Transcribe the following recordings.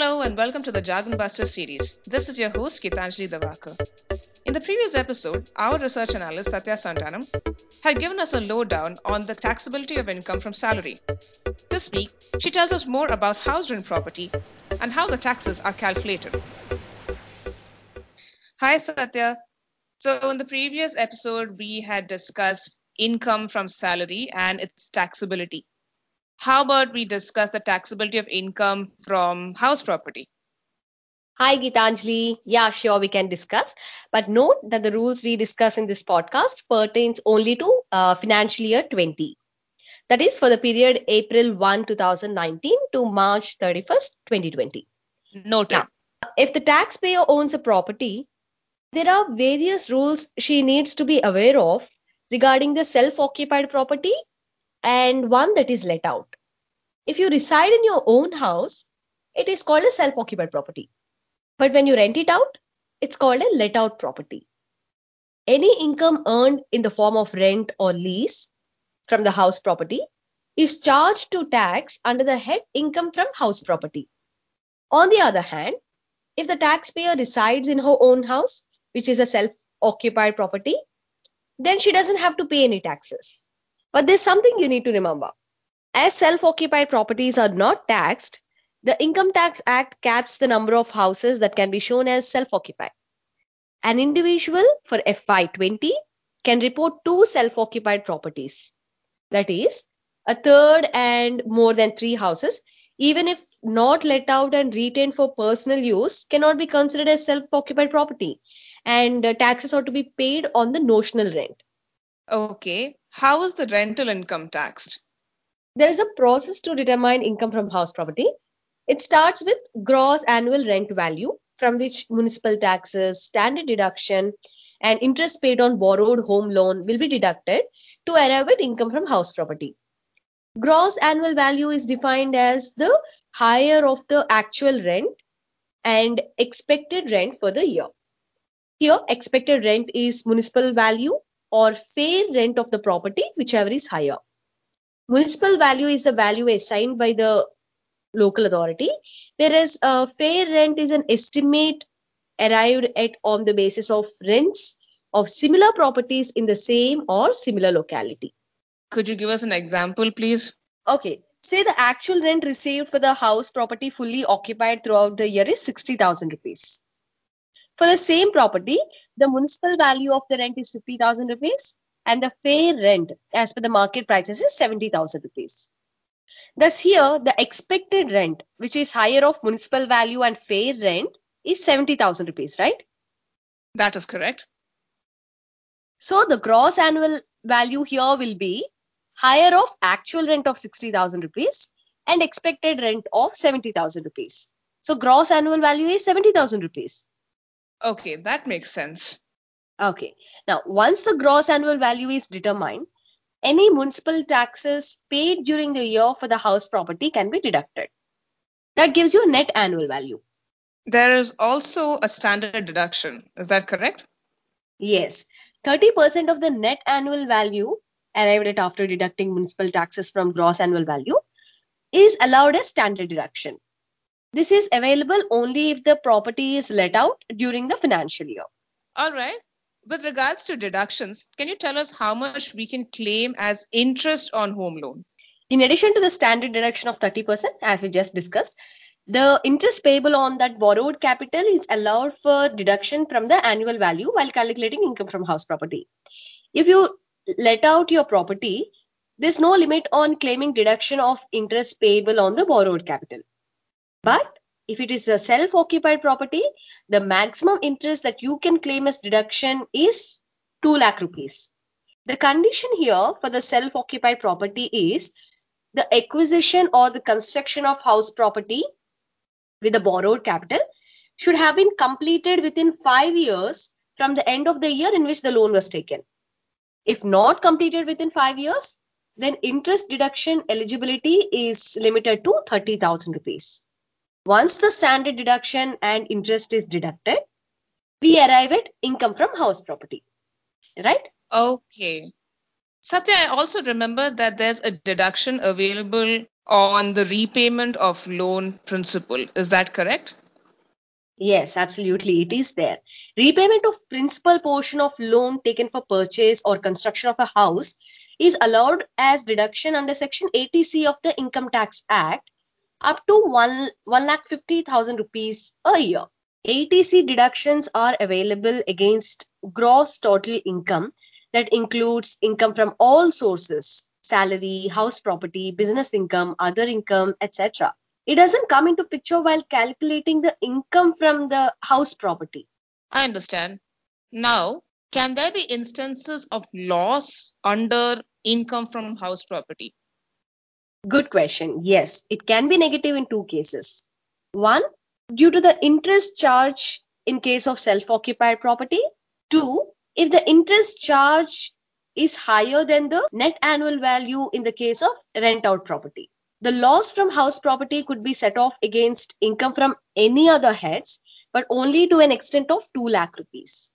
Hello and welcome to the Jargon Buster series. This is your host Gitanjali Devakar. In the previous episode, our research analyst Satya Sontanam had given us a lowdown on the taxability of income from salary. This week, she tells us more about house rent property and how the taxes are calculated. Hi Satya. So in the previous episode, we had discussed income from salary and its taxability. How about we discuss the taxability of income from house property? Hi, Gitanjali. Yeah, sure, we can discuss. But note that the rules we discuss in this podcast pertains only to financial year 20. That is for the period April 1, 2019 to March 31st, 2020. Noted. Now, if the taxpayer owns a property, there are various rules she needs to be aware of regarding the self-occupied property and one that is let out. If you reside in your own house, it is called a self-occupied property. But when you rent it out, it's called a let out property. Any income earned in the form of rent or lease from the house property is charged to tax under the head income from house property. On the other hand, if the taxpayer resides in her own house, which is a self-occupied property, then she doesn't have to pay any taxes. But there's something you need to remember. As self-occupied properties are not taxed, the Income Tax Act caps the number of houses that can be shown as self-occupied. An individual for FY20 can report two self-occupied properties. That is, a third and more than three houses, even if not let out and retained for personal use, cannot be considered as self-occupied property. And taxes are to be paid on the notional rent. Okay. How is the rental income taxed? There is a process to determine income from house property. It starts with gross annual rent value, from which municipal taxes, standard deduction, and interest paid on borrowed home loan will be deducted to arrive at income from house property. Gross annual value is defined as the higher of the actual rent and expected rent for the year. Here, expected rent is municipal value or fair rent of the property, whichever is higher. Municipal value is the value assigned by the local authority, whereas fair rent is an estimate arrived at on the basis of rents of similar properties in the same or similar locality. Could you give us an example, please? Okay. Say the actual rent received for the house property fully occupied throughout the year is 60,000 rupees. For the same property, the municipal value of the rent is 50,000 rupees and the fair rent as per the market prices is 70,000 rupees. Thus here, the expected rent, which is higher of municipal value and fair rent, is 70,000 rupees, right? That is correct. So the gross annual value here will be higher of actual rent of 60,000 rupees and expected rent of 70,000 rupees. So gross annual value is 70,000 rupees. Okay, that makes sense. Okay. Now, once the gross annual value is determined, any municipal taxes paid during the year for the house property can be deducted. That gives you net annual value. There is also a standard deduction. Is that correct? Yes. 30% of the net annual value arrived at after deducting municipal taxes from gross annual value is allowed as standard deduction. This is available only if the property is let out during the financial year. All right. With regards to deductions, can you tell us how much we can claim as interest on home loan? In addition to the standard deduction of 30%, as we just discussed, the interest payable on that borrowed capital is allowed for deduction from the annual value while calculating income from house property. If you let out your property, there's no limit on claiming deduction of interest payable on the borrowed capital. But if it is a self-occupied property, the maximum interest that you can claim as deduction is 2 lakh rupees. The condition here for the self-occupied property is the acquisition or the construction of house property with the borrowed capital should have been completed within 5 years from the end of the year in which the loan was taken. If not completed within 5 years, then interest deduction eligibility is limited to 30,000 rupees. Once the standard deduction and interest is deducted, we arrive at income from house property, right? Okay. Satya, I also remember that there's a deduction available on the repayment of loan principal. Is that correct? Yes, absolutely. It is there. Repayment of principal portion of loan taken for purchase or construction of a house is allowed as deduction under Section 80C of the Income Tax Act up to 1,50,000 rupees a year. 80C deductions are available against gross total income that includes income from all sources, salary, house property, business income, other income, etc. It doesn't come into picture while calculating the income from the house property. I understand. Now, can there be instances of loss under income from house property? Good question. Yes, it can be negative in two cases. One, due to the interest charge in case of self-occupied property. Two, if the interest charge is higher than the net annual value in the case of rent-out property. The loss from house property could be set off against income from any other heads, but only to an extent of 2 lakh rupees.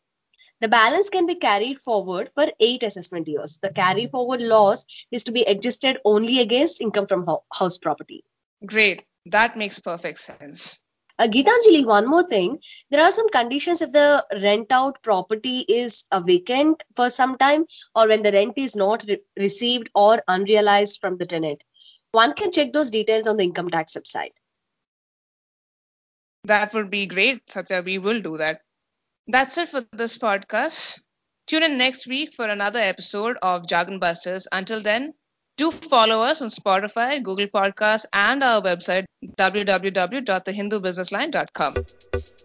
The balance can be carried forward for 8 assessment years. The carry forward loss is to be adjusted only against income from house property. Great. That makes perfect sense. Gitanjali, one more thing. There are some conditions if the rent out property is vacant for some time or when the rent is not received or unrealized from the tenant. One can check those details on the Income Tax website. That would be great, Satya. We will do that. That's it for this podcast. Tune in next week for another episode of Jargon Busters. Until then, do follow us on Spotify, Google Podcasts, and our website, www.thehindubusinessline.com.